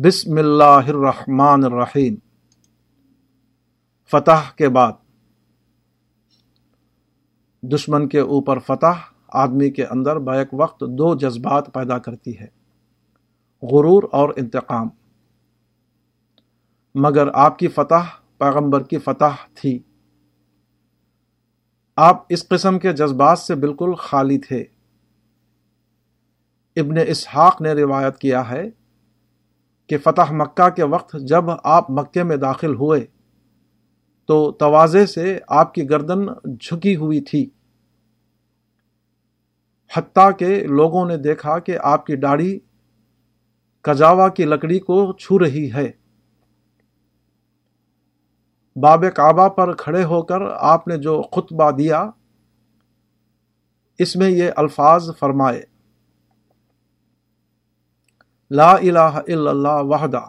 بسم اللہ الرحمن الرحیم۔ فتح کے بعد دشمن کے اوپر فتح آدمی کے اندر بیک وقت دو جذبات پیدا کرتی ہے، غرور اور انتقام۔ مگر آپ کی فتح پیغمبر کی فتح تھی، آپ اس قسم کے جذبات سے بالکل خالی تھے۔ ابن اسحاق نے روایت کیا ہے کہ فتح مکہ کے وقت جب آپ مکے میں داخل ہوئے تو تواضع سے آپ کی گردن جھکی ہوئی تھی، حتیٰ کہ لوگوں نے دیکھا کہ آپ کی داڑھی کجاوا کی لکڑی کو چھو رہی ہے۔ باب کعبہ پر کھڑے ہو کر آپ نے جو خطبہ دیا اس میں یہ الفاظ فرمائے، لا الہ الا اللہ وحدہ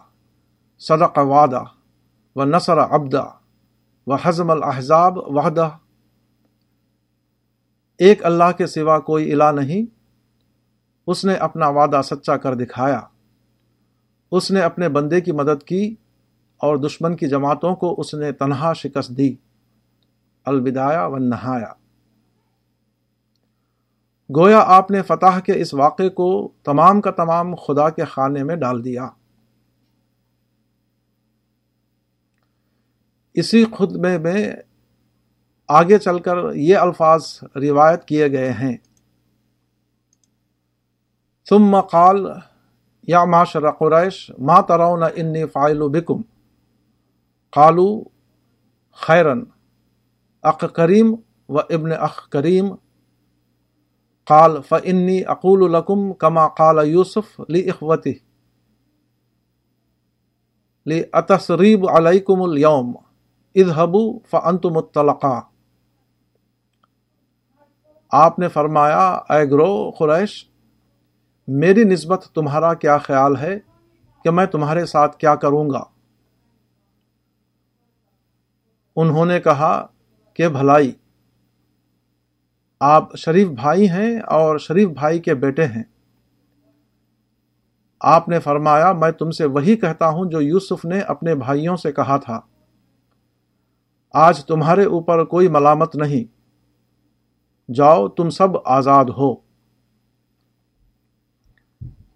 صدق وعدہ و نصر عبدہ و حزم الاحزاب وحدہ، ایک اللہ کے سوا کوئی الہ نہیں، اس نے اپنا وعدہ سچا کر دکھایا، اس نے اپنے بندے کی مدد کی اور دشمن کی جماعتوں کو اس نے تنہا شکست دی، البدایہ و النہایہ۔ گویا آپ نے فتح کے اس واقعے کو تمام کا تمام خدا کے خانے میں ڈال دیا۔ اسی خطبے میں آگے چل کر یہ الفاظ روایت کیے گئے ہیں، ثم قال یا معشر قریش ما ترون انی فاعل بکم قالوا خیرا اخ کریم و ابن اخ کریم قال فانی اقول لکم کما قال یوسف لاخوته لاتسریب علیکم اليوم اذهبوا فانتم الطلقاء۔ آپ نے فرمایا، اے گروہ قریش، میری نسبت تمہارا کیا خیال ہے کہ میں تمہارے ساتھ کیا کروں گا؟ انہوں نے کہا کہ بھلائی، آپ شریف بھائی ہیں اور شریف بھائی کے بیٹے ہیں۔ آپ نے فرمایا، میں تم سے وہی کہتا ہوں جو یوسف نے اپنے بھائیوں سے کہا تھا، آج تمہارے اوپر کوئی ملامت نہیں، جاؤ تم سب آزاد ہو۔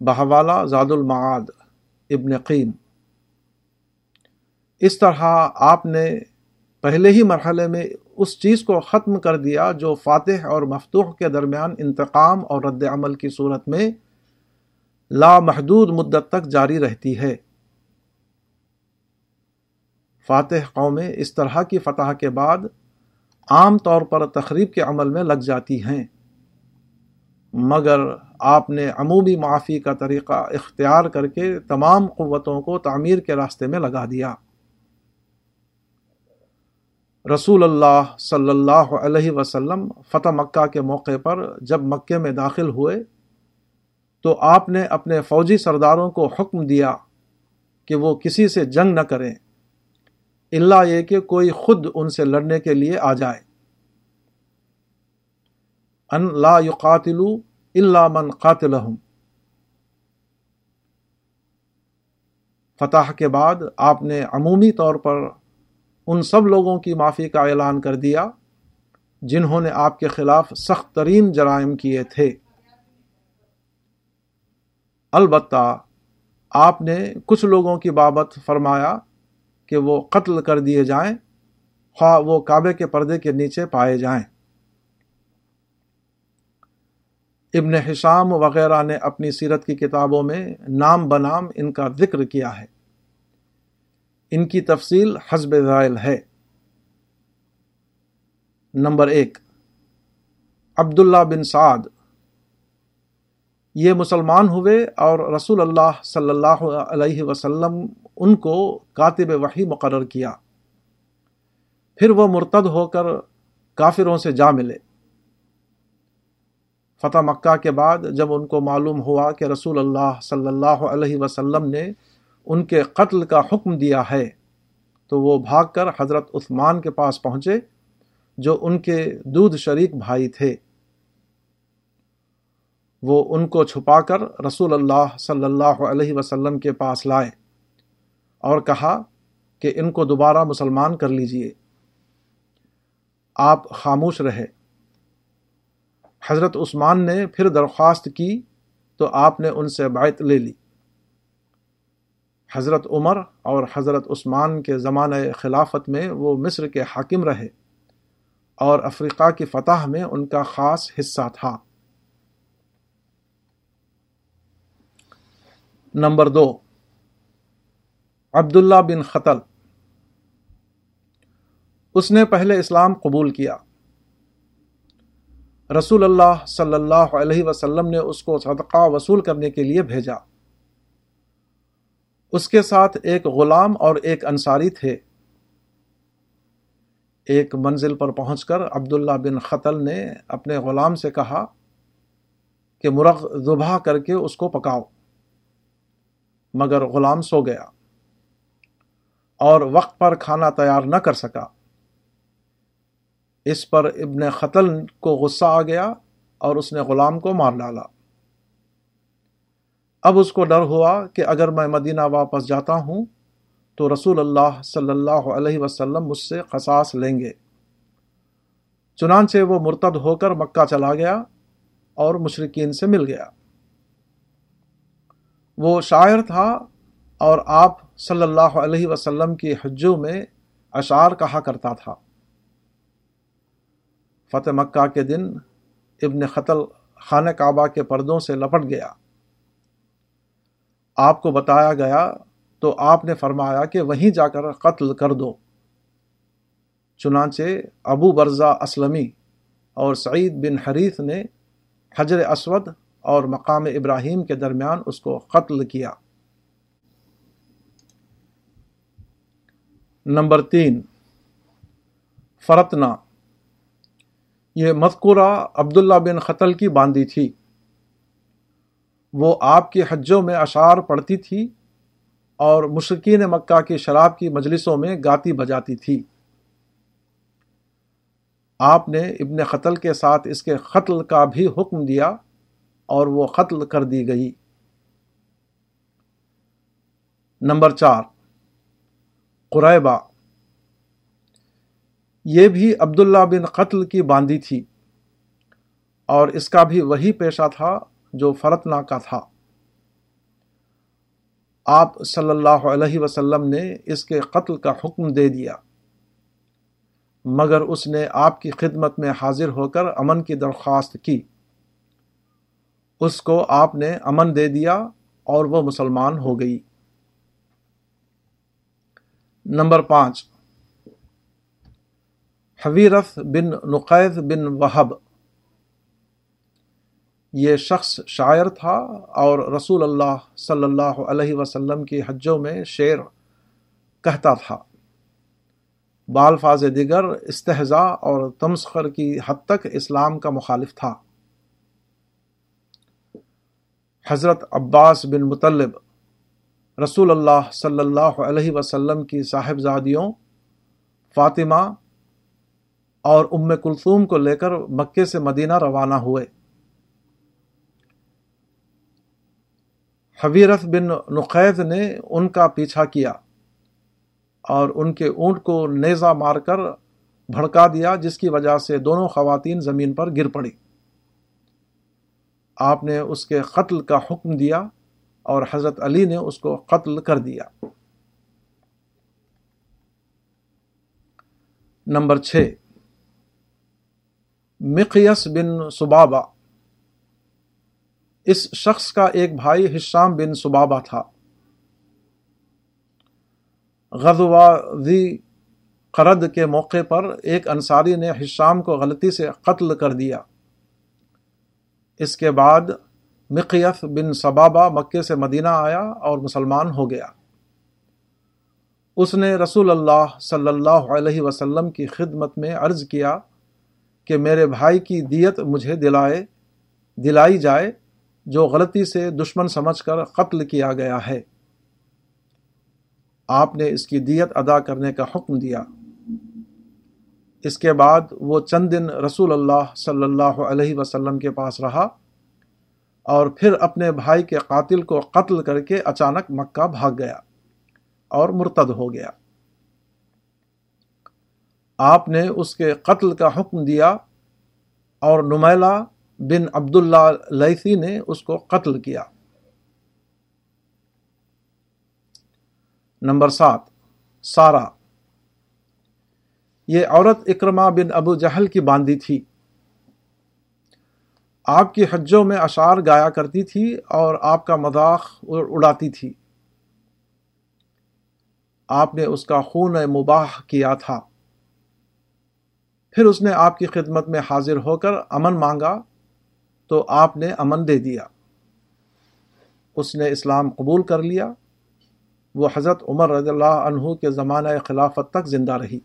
بہوالہ زاد المعاد ابن قیم۔ اس طرح آپ نے پہلے ہی مرحلے میں اس چیز کو ختم کر دیا جو فاتح اور مفتوح کے درمیان انتقام اور رد عمل کی صورت میں لامحدود مدت تک جاری رہتی ہے۔ فاتح قومیں اس طرح کی فتح کے بعد عام طور پر تخریب کے عمل میں لگ جاتی ہیں، مگر آپ نے عمومی معافی کا طریقہ اختیار کر کے تمام قوتوں کو تعمیر کے راستے میں لگا دیا۔ رسول اللہ صلی اللہ علیہ وسلم فتح مکہ کے موقع پر جب مکے میں داخل ہوئے تو آپ نے اپنے فوجی سرداروں کو حکم دیا کہ وہ کسی سے جنگ نہ کریں الا یہ کہ کوئی خود ان سے لڑنے کے لیے آ جائے، ان لا یقاتلوا الا من قاتلہم۔ فتح کے بعد آپ نے عمومی طور پر ان سب لوگوں کی معافی کا اعلان کر دیا جنہوں نے آپ کے خلاف سخت ترین جرائم کیے تھے۔ البتہ آپ نے کچھ لوگوں کی بابت فرمایا کہ وہ قتل کر دیے جائیں خواہ وہ کعبے کے پردے کے نیچے پائے جائیں۔ ابن حشام وغیرہ نے اپنی سیرت کی کتابوں میں نام بنام ان کا ذکر کیا ہے، ان کی تفصیل حسب ذائل ہے۔ Number 1، Abdullah bin Saad. یہ مسلمان ہوئے اور رسول اللہ صلی اللہ علیہ وسلم ان کو کاتب وحی مقرر کیا، پھر وہ مرتد ہو کر کافروں سے جا ملے۔ فتح مکہ کے بعد جب ان کو معلوم ہوا کہ رسول اللہ صلی اللہ علیہ وسلم نے ان کے قتل کا حکم دیا ہے تو وہ بھاگ کر حضرت عثمان کے پاس پہنچے جو ان کے دودھ شریک بھائی تھے۔ وہ ان کو چھپا کر رسول اللہ صلی اللہ علیہ وسلم کے پاس لائے اور کہا کہ ان کو دوبارہ مسلمان کر لیجئے. آپ خاموش رہے. حضرت عثمان نے پھر درخواست کی تو آپ نے ان سے بیعت لے لی. حضرت عمر اور حضرت عثمان کے زمانہ خلافت میں وہ مصر کے حاکم رہے اور افریقہ کی فتح میں ان کا خاص حصہ تھا. نمبر 2، عبداللہ بن خطل. اس نے پہلے اسلام قبول کیا. رسول اللہ صلی اللہ علیہ وسلم نے اس کو صدقہ وصول کرنے کے لیے بھیجا. اس کے ساتھ ایک غلام اور ایک انصاری تھے. ایک منزل پر پہنچ کر عبداللہ بن خطل نے اپنے غلام سے کہا کہ مرغ ذبح کر کے اس کو پکاؤ، مگر غلام سو گیا اور وقت پر کھانا تیار نہ کر سکا. اس پر ابن خطل کو غصہ آ گیا اور اس نے غلام کو مار ڈالا. اب اس کو ڈر ہوا کہ اگر میں مدینہ واپس جاتا ہوں تو رسول اللہ صلی اللہ علیہ وسلم مجھ سے قصاص لیں گے. چنانچہ وہ مرتد ہو کر مکہ چلا گیا اور مشرکین سے مل گیا. وہ شاعر تھا اور آپ صلی اللہ علیہ وسلم کی حجوں میں اشعار کہا کرتا تھا. فتح مکہ کے دن ابن خطل خانہ کعبہ کے پردوں سے لپٹ گیا. آپ کو بتایا گیا تو آپ نے فرمایا کہ وہیں جا کر قتل کر دو. چنانچہ ابو برزہ اسلمی اور سعید بن حریث نے حجر اسود اور مقام ابراہیم کے درمیان اس کو قتل کیا. Number 3، Fartana. یہ مذکورہ عبداللہ بن خطل کی باندی تھی. وہ آپ کی حجوں میں اشعار پڑھتی تھی اور مشرکین مکہ کی شراب کی مجلسوں میں گاتی بجاتی تھی. آپ نے ابن خطل کے ساتھ اس کے قتل کا بھی حکم دیا اور وہ قتل کر دی گئی. Number 4، Quraybah. یہ بھی عبداللہ بن قتل کی باندی تھی اور اس کا بھی وہی پیشہ تھا جو فرتنا کا تھا. آپ صلی اللہ علیہ وسلم نے اس کے قتل کا حکم دے دیا، مگر اس نے آپ کی خدمت میں حاضر ہو کر امن کی درخواست کی. اس کو آپ نے امن دے دیا اور وہ مسلمان ہو گئی. Number 5، Huwayrith bin Nuqaydh bin Wahb. یہ شخص شاعر تھا اور رسول اللہ صلی اللہ علیہ وسلم کی حجوں میں شعر کہتا تھا. بالفاظ دیگر استہزاء اور تمسخر کی حد تک اسلام کا مخالف تھا. حضرت عباس بن متلب رسول اللہ صلی اللہ علیہ وسلم کی صاحبزادیوں فاطمہ اور ام کلثوم کو لے کر مکے سے مدینہ روانہ ہوئے. حویرث بن نقیز نے ان کا پیچھا کیا اور ان کے اونٹ کو نیزہ مار کر بھڑکا دیا، جس کی وجہ سے دونوں خواتین زمین پر گر پڑی. آپ نے اس کے قتل کا حکم دیا اور حضرت علی نے اس کو قتل کر دیا. نمبر 6، مقیس بن صبابہ. اس شخص کا ایک بھائی حشام بن صبابہ تھا. غزوہ ذی قرد کے موقع پر ایک انصاری نے حشام کو غلطی سے قتل کر دیا. اس کے بعد مقیس بن صبابہ مکے سے مدینہ آیا اور مسلمان ہو گیا. اس نے رسول اللہ صلی اللہ علیہ وسلم کی خدمت میں عرض کیا کہ میرے بھائی کی دیت مجھے دلائی جائے جو غلطی سے دشمن سمجھ کر قتل کیا گیا ہے. آپ نے اس کی دیت ادا کرنے کا حکم دیا. اس کے بعد وہ چند دن رسول اللہ صلی اللہ علیہ وسلم کے پاس رہا اور پھر اپنے بھائی کے قاتل کو قتل کر کے اچانک مکہ بھاگ گیا اور مرتد ہو گیا۔ آپ نے اس کے قتل کا حکم دیا اور نمیلہ بن عبد اللہ لیثی نے اس کو قتل کیا۔ نمبر 7، سارا۔ یہ عورت اکرمہ بن ابو جہل کی باندی تھی، آپ کی حجوں میں اشعار گایا کرتی تھی اور آپ کا مذاق اڑاتی تھی۔ آپ نے اس کا خون مباح کیا تھا، پھر اس نے آپ کی خدمت میں حاضر ہو کر امن مانگا تو آپ نے امن دے دیا، اس نے اسلام قبول کر لیا۔ وہ حضرت عمر رضی اللہ عنہ کے زمانہ خلافت تک زندہ رہی۔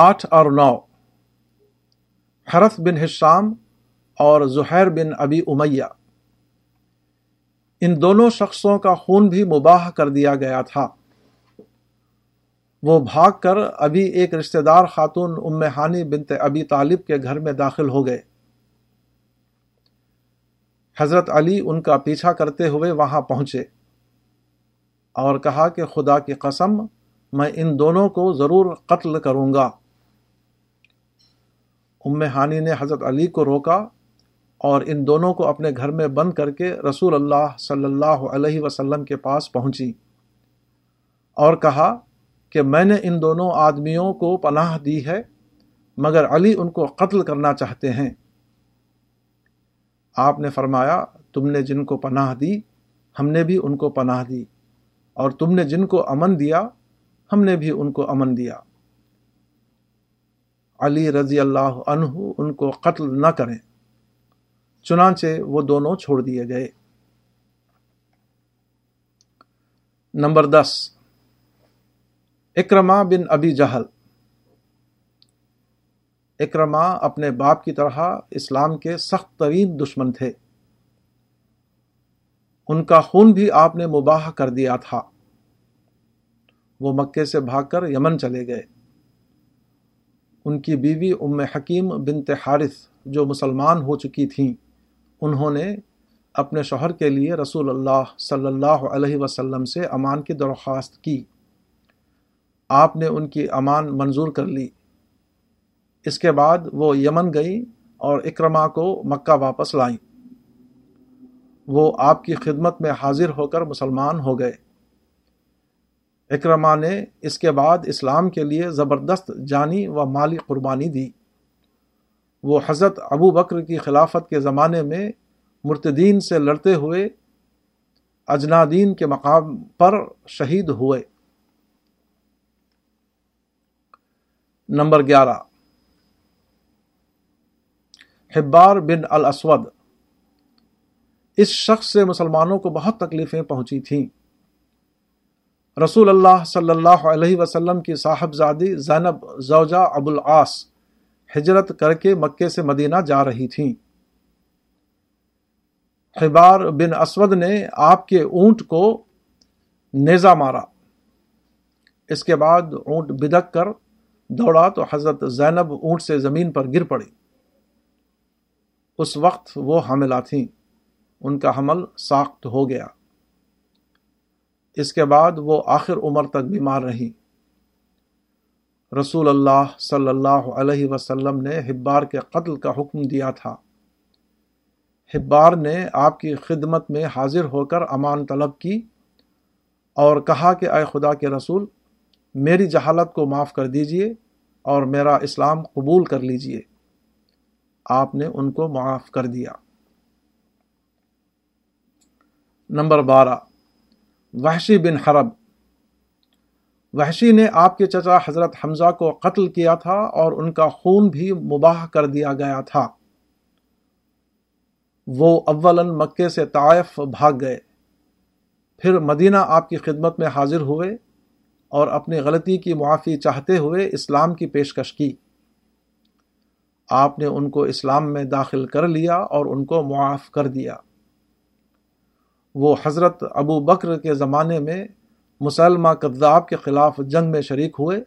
8 اور 9، حرث بن حشام اور زہیر بن ابی امیہ، ان دونوں شخصوں کا خون بھی مباح کر دیا گیا تھا۔ وہ بھاگ کر ابھی ایک رشتہ دار خاتون ام ہانی بنت ابی طالب کے گھر میں داخل ہو گئے۔ حضرت علی ان کا پیچھا کرتے ہوئے وہاں پہنچے اور کہا کہ خدا کی قسم، میں ان دونوں کو ضرور قتل کروں گا۔ ام ہانی نے حضرت علی کو روکا اور ان دونوں کو اپنے گھر میں بند کر کے رسول اللہ صلی اللہ علیہ وسلم کے پاس پہنچی اور کہا کہ میں نے ان دونوں آدمیوں کو پناہ دی ہے، مگر علی ان کو قتل کرنا چاہتے ہیں۔ آپ نے فرمایا، تم نے جن کو پناہ دی ہم نے بھی ان کو پناہ دی، اور تم نے جن کو امن دیا ہم نے بھی ان کو امن دیا۔ علی رضی اللہ عنہ ان کو قتل نہ کریں، چنانچہ وہ دونوں چھوڑ دیے گئے۔ نمبر 10، اکرمہ بن ابی جہل۔ اکرمہ اپنے باپ کی طرح اسلام کے سخت ترین دشمن تھے، ان کا خون بھی آپ نے مباح کر دیا تھا۔ وہ مکے سے بھاگ کر یمن چلے گئے۔ ان کی بیوی ام حکیم بنت حارث جو مسلمان ہو چکی تھیں، انہوں نے اپنے شوہر کے لیے رسول اللہ صلی اللہ علیہ وسلم سے امان کی درخواست کی، آپ نے ان کی امان منظور کر لی۔ اس کے بعد وہ یمن گئیں اور اکرمہ کو مکہ واپس لائیں۔ وہ آپ کی خدمت میں حاضر ہو کر مسلمان ہو گئے۔ اکرمہ نے اس کے بعد اسلام کے لیے زبردست جانی و مالی قربانی دی۔ وہ حضرت ابو بکر کی خلافت کے زمانے میں مرتدین سے لڑتے ہوئے اجنادین کے مقام پر شہید ہوئے۔ نمبر 11، حبار بن الاسود۔ اس شخص سے مسلمانوں کو بہت تکلیفیں پہنچی تھیں۔ رسول اللہ صلی اللہ علیہ وسلم کی صاحبزادی زینب زوجہ ابو العاص ہجرت کر کے مکے سے مدینہ جا رہی تھیں۔ حبار بن اسود نے آپ کے اونٹ کو نیزہ مارا، اس کے بعد اونٹ بدک کر دوڑا تو حضرت زینب اونٹ سے زمین پر گر پڑی۔ اس وقت وہ حاملہ تھیں، ان کا حمل ساخت ہو گیا۔ اس کے بعد وہ آخر عمر تک بیمار رہیں۔ رسول اللہ صلی اللہ علیہ وسلم نے حبار کے قتل کا حکم دیا تھا۔ حبار نے آپ کی خدمت میں حاضر ہو کر امان طلب کی اور کہا کہ اے خدا کے رسول، میری جہالت کو معاف کر دیجئے اور میرا اسلام قبول کر لیجئے۔ آپ نے ان کو معاف کر دیا۔ نمبر 12، وحشی بن حرب۔ وحشی نے آپ کے چچا حضرت حمزہ کو قتل کیا تھا اور ان کا خون بھی مباح کر دیا گیا تھا۔ وہ اولاً مکے سے طائف بھاگ گئے، پھر مدینہ آپ کی خدمت میں حاضر ہوئے اور اپنی غلطی کی معافی چاہتے ہوئے اسلام کی پیشکش کی۔ آپ نے ان کو اسلام میں داخل کر لیا اور ان کو معاف کر دیا۔ وہ حضرت ابو بکر کے زمانے میں مسلمہ قذاب کے خلاف جنگ میں شریک ہوئے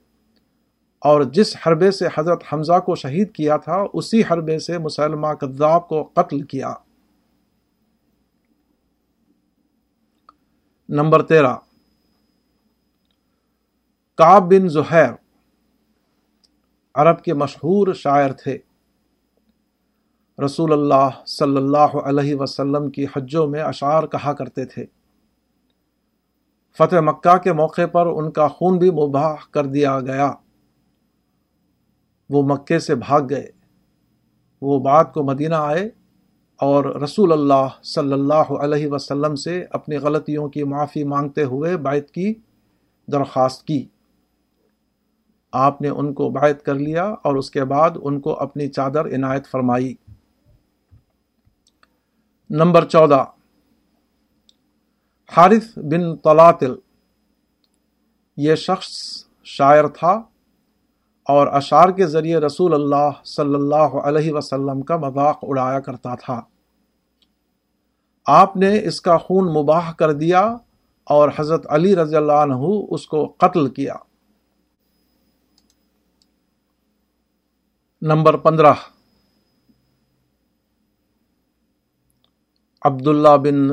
اور جس حربے سے حضرت حمزہ کو شہید کیا تھا اسی حربے سے مسلمہ قذاب کو قتل کیا۔ نمبر 13، کاب بن زہیر عرب کے مشہور شاعر تھے۔ رسول اللہ صلی اللہ علیہ وسلم کی حجوں میں اشعار کہا کرتے تھے۔ فتح مکہ کے موقع پر ان کا خون بھی مباح کر دیا گیا، وہ مکے سے بھاگ گئے۔ وہ بعد کو مدینہ آئے اور رسول اللہ صلی اللہ علیہ وسلم سے اپنی غلطیوں کی معافی مانگتے ہوئے بیعت کی درخواست کی۔ آپ نے ان کو بیعت کر لیا اور اس کے بعد ان کو اپنی چادر عنایت فرمائی۔ نمبر 14، حارث بن طلاطل، یہ شخص شاعر تھا اور اشعار کے ذریعے رسول اللہ صلی اللہ علیہ وسلم کا مذاق اڑایا کرتا تھا۔ آپ نے اس کا خون مباح کر دیا اور حضرت علی رضی اللہ عنہ اس کو قتل کیا۔ نمبر 15، عبداللہ بن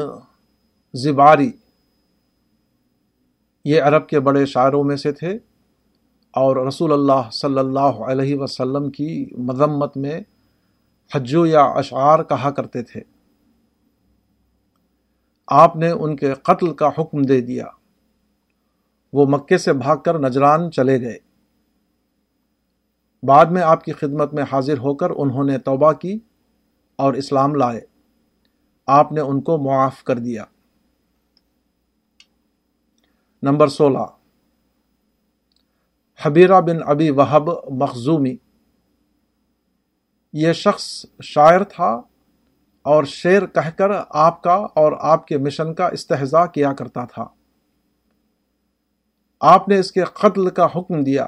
زباری، یہ عرب کے بڑے شاعروں میں سے تھے اور رسول اللہ صلی اللہ علیہ وسلم کی مذمت میں حجو یا اشعار کہا کرتے تھے۔ آپ نے ان کے قتل کا حکم دے دیا، وہ مکے سے بھاگ کر نجران چلے گئے۔ بعد میں آپ کی خدمت میں حاضر ہو کر انہوں نے توبہ کی اور اسلام لائے، آپ نے ان کو معاف کر دیا۔ نمبر 16، حبیرہ بن ابی وہب مخزومی، یہ شخص شاعر تھا اور شعر کہہ کر آپ کا اور آپ کے مشن کا استہزاء کیا کرتا تھا۔ آپ نے اس کے قتل کا حکم دیا،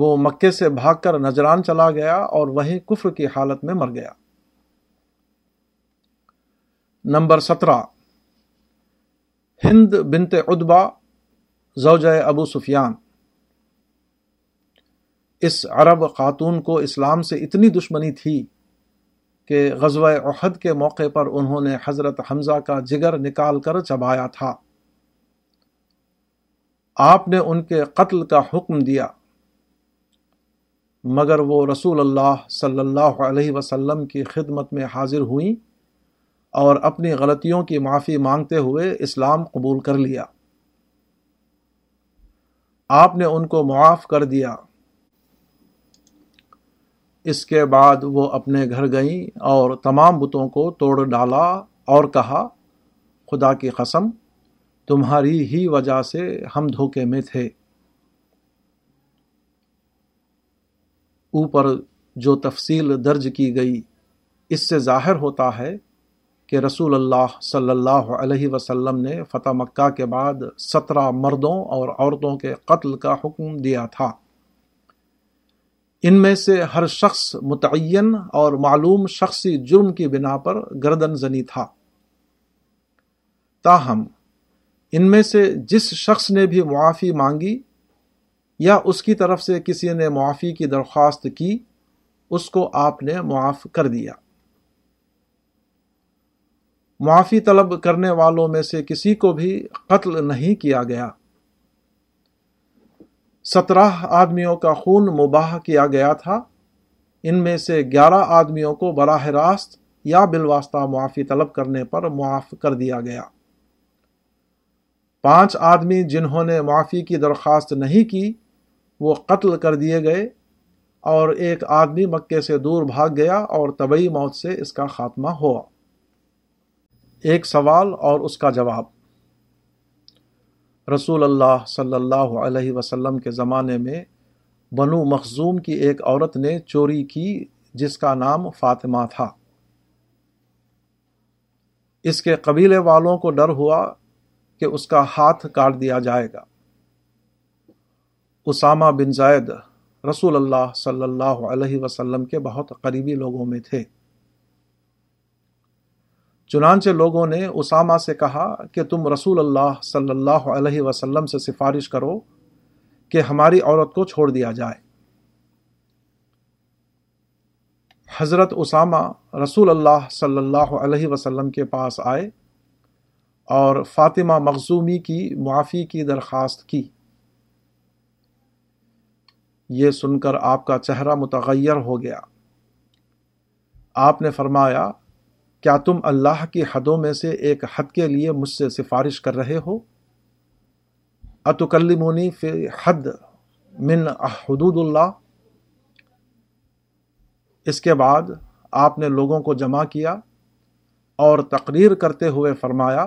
وہ مکے سے بھاگ کر نجران چلا گیا اور وہیں کفر کی حالت میں مر گیا۔ نمبر 17، ہند بنت عتبہ، زوجہ ابو سفیان، اس عرب خاتون کو اسلام سے اتنی دشمنی تھی کہ غزوہ احد کے موقع پر انہوں نے حضرت حمزہ کا جگر نکال کر چبایا تھا۔ آپ نے ان کے قتل کا حکم دیا مگر وہ رسول اللہ صلی اللہ علیہ وسلم کی خدمت میں حاضر ہوئیں اور اپنی غلطیوں کی معافی مانگتے ہوئے اسلام قبول کر لیا، آپ نے ان کو معاف کر دیا۔ اس کے بعد وہ اپنے گھر گئیں اور تمام بتوں کو توڑ ڈالا اور کہا، خدا کی قسم تمہاری ہی وجہ سے ہم دھوکے میں تھے، اوپر جو تفصیل درج کی گئی اس سے ظاہر ہوتا ہے کہ رسول اللہ صلی اللہ علیہ وسلم نے فتح مکہ کے بعد 17 مردوں اور عورتوں کے قتل کا حکم دیا تھا۔ ان میں سے ہر شخص متعین اور معلوم شخصی جرم کی بنا پر گردن زنی تھا، تاہم ان میں سے جس شخص نے بھی معافی مانگی یا اس کی طرف سے کسی نے معافی کی درخواست کی اس کو آپ نے معاف کر دیا۔ معافی طلب کرنے والوں میں سے کسی کو بھی قتل نہیں کیا گیا۔ 17 آدمیوں کا خون مباح کیا گیا تھا، ان میں سے 11 آدمیوں کو براہ راست یا بالواسطہ معافی طلب کرنے پر معاف کر دیا گیا۔ 5 آدمی جنہوں نے معافی کی درخواست نہیں کی وہ قتل کر دیے گئے اور ایک آدمی مکے سے دور بھاگ گیا اور طبعی موت سے اس کا خاتمہ ہوا۔ ایک سوال اور اس کا جواب۔ رسول اللہ صلی اللہ علیہ وسلم کے زمانے میں بنو مخزوم کی ایک عورت نے چوری کی جس کا نام فاطمہ تھا۔ اس کے قبیلے والوں کو ڈر ہوا کہ اس کا ہاتھ کاٹ دیا جائے گا۔ اسامہ بن زید رسول اللہ صلی اللہ علیہ وسلم کے بہت قریبی لوگوں میں تھے، چنانچہ لوگوں نے اسامہ سے کہا کہ تم رسول اللہ صلی اللہ علیہ وسلم سے سفارش کرو کہ ہماری عورت کو چھوڑ دیا جائے۔ حضرت اسامہ رسول اللہ صلی اللہ علیہ وسلم کے پاس آئے اور فاطمہ مخزومی کی معافی کی درخواست کی۔ یہ سن کر آپ کا چہرہ متغیر ہو گیا۔ آپ نے فرمایا، کیا تم اللہ کی حدوں میں سے ایک حد کے لیے مجھ سے سفارش کر رہے ہو؟ اتکلمونی فی حد من حدود اللہ۔ اس کے بعد آپ نے لوگوں کو جمع کیا اور تقریر کرتے ہوئے فرمایا،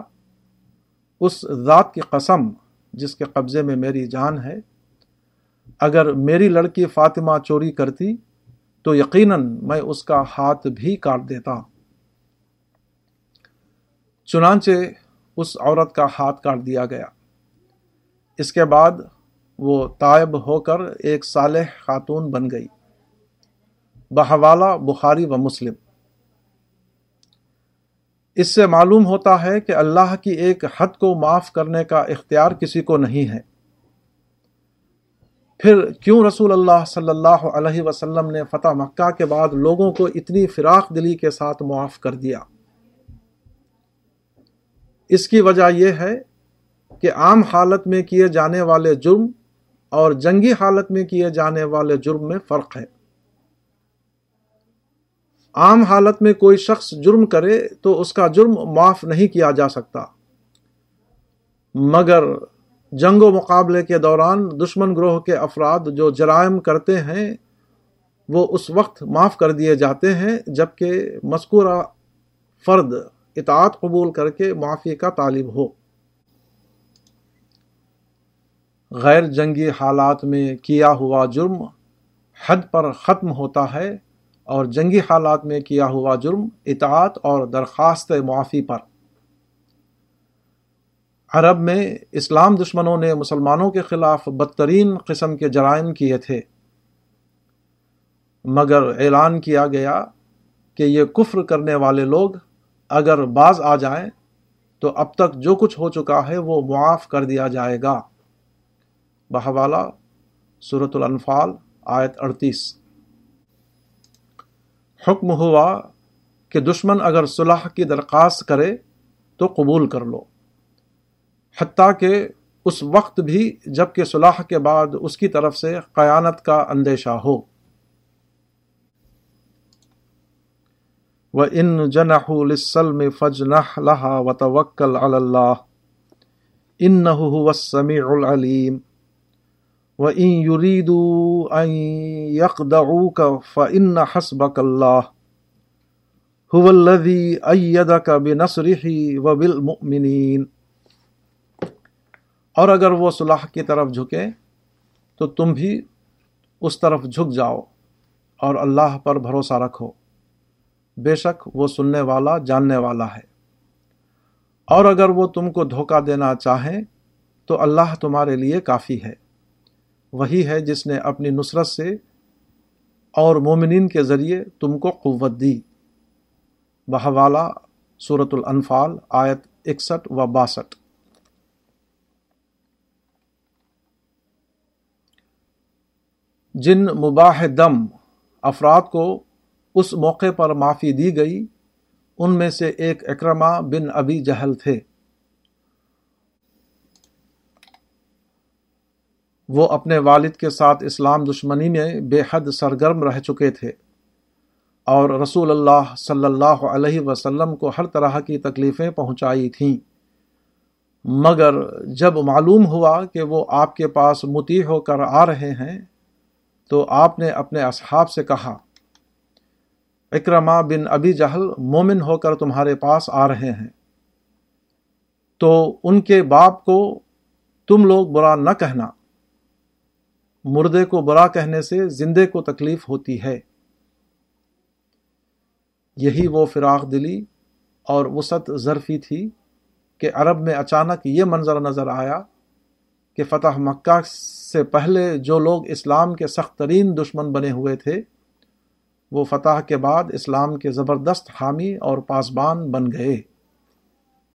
اس ذات کی قسم جس کے قبضے میں میری جان ہے، اگر میری لڑکی فاطمہ چوری کرتی تو یقیناً میں اس کا ہاتھ بھی کاٹ دیتا۔ چنانچہ اس عورت کا ہاتھ کاٹ دیا گیا۔ اس کے بعد وہ تائب ہو کر ایک صالح خاتون بن گئی، بہوالہ بخاری و مسلم۔ اس سے معلوم ہوتا ہے کہ اللہ کی ایک حد کو معاف کرنے کا اختیار کسی کو نہیں ہے۔ پھر کیوں رسول اللہ صلی اللہ علیہ وسلم نے فتح مکہ کے بعد لوگوں کو اتنی فراخ دلی کے ساتھ معاف کر دیا؟ اس کی وجہ یہ ہے کہ عام حالت میں کیے جانے والے جرم اور جنگی حالت میں کیے جانے والے جرم میں فرق ہے۔ عام حالت میں کوئی شخص جرم کرے تو اس کا جرم معاف نہیں کیا جا سکتا، مگر جنگ و مقابلے کے دوران دشمن گروہ کے افراد جو جرائم کرتے ہیں وہ اس وقت معاف کر دیے جاتے ہیں جب کہ مذکورہ فرد اطاعت قبول کر کے معافی کا طالب ہو۔ غیر جنگی حالات میں کیا ہوا جرم حد پر ختم ہوتا ہے اور جنگی حالات میں کیا ہوا جرم اطاعت اور درخواست معافی پر۔ عرب میں اسلام دشمنوں نے مسلمانوں کے خلاف بدترین قسم کے جرائم کیے تھے، مگر اعلان کیا گیا کہ یہ کفر کرنے والے لوگ اگر باز آ جائیں تو اب تک جو کچھ ہو چکا ہے وہ معاف کر دیا جائے گا۔ بحوالہ سورۃ الانفال آیت 38۔ حکم ہوا کہ دشمن اگر صلح کی درخواست کرے تو قبول کر لو، حتیٰ کہ اس وقت بھی جب کہ صلح کے بعد اس کی طرف سے خیانت کا اندیشہ ہو۔ وَإِن جَنَحُوا لِلسَّلْمِ فَاجْنَحْ لَهَا وَتَوَكَّلْ عَلَى اللَّهِ إِنَّهُ هُوَ السَّمِيعُ الْعَلِيمُ وَإِن يُرِيدُوا أَن يَخْدَعُوكَ فَإِنَّ حَسْبَكَ اللَّهُ هُوَ الَّذِي أَيَّدَكَ بِنَصْرِهِ وَبِالْمُؤْمِنِينَ۔ اور اگر وہ صلح کی طرف جھکیں تو تم بھی اس طرف جھک جاؤ اور اللہ پر بھروسہ رکھو، بے شک وہ سننے والا جاننے والا ہے۔ اور اگر وہ تم کو دھوکہ دینا چاہیں تو اللہ تمہارے لیے کافی ہے، وہی ہے جس نے اپنی نصرت سے اور مومنین کے ذریعے تم کو قوت دی۔ بحوالہ سورۃ الانفال آیت 61 و 62۔ جن مباح دم افراد کو اس موقع پر معافی دی گئی ان میں سے ایک اکرمہ بن ابی جہل تھے۔ وہ اپنے والد کے ساتھ اسلام دشمنی میں بے حد سرگرم رہ چکے تھے اور رسول اللہ صلی اللہ علیہ وسلم کو ہر طرح کی تکلیفیں پہنچائی تھیں، مگر جب معلوم ہوا کہ وہ آپ کے پاس مطیع ہو کر آ رہے ہیں تو آپ نے اپنے اصحاب سے کہا، اکرمہ بن ابی جہل مومن ہو کر تمہارے پاس آ رہے ہیں تو ان کے باپ کو تم لوگ برا نہ کہنا، مردے کو برا کہنے سے زندے کو تکلیف ہوتی ہے۔ یہی وہ فراخ دلی اور وسعت ظرفی تھی کہ عرب میں اچانک یہ منظر نظر آیا کہ فتح مکہ سے پہلے جو لوگ اسلام کے سخت ترین دشمن بنے ہوئے تھے وہ فتح کے بعد اسلام کے زبردست حامی اور پاسبان بن گئے۔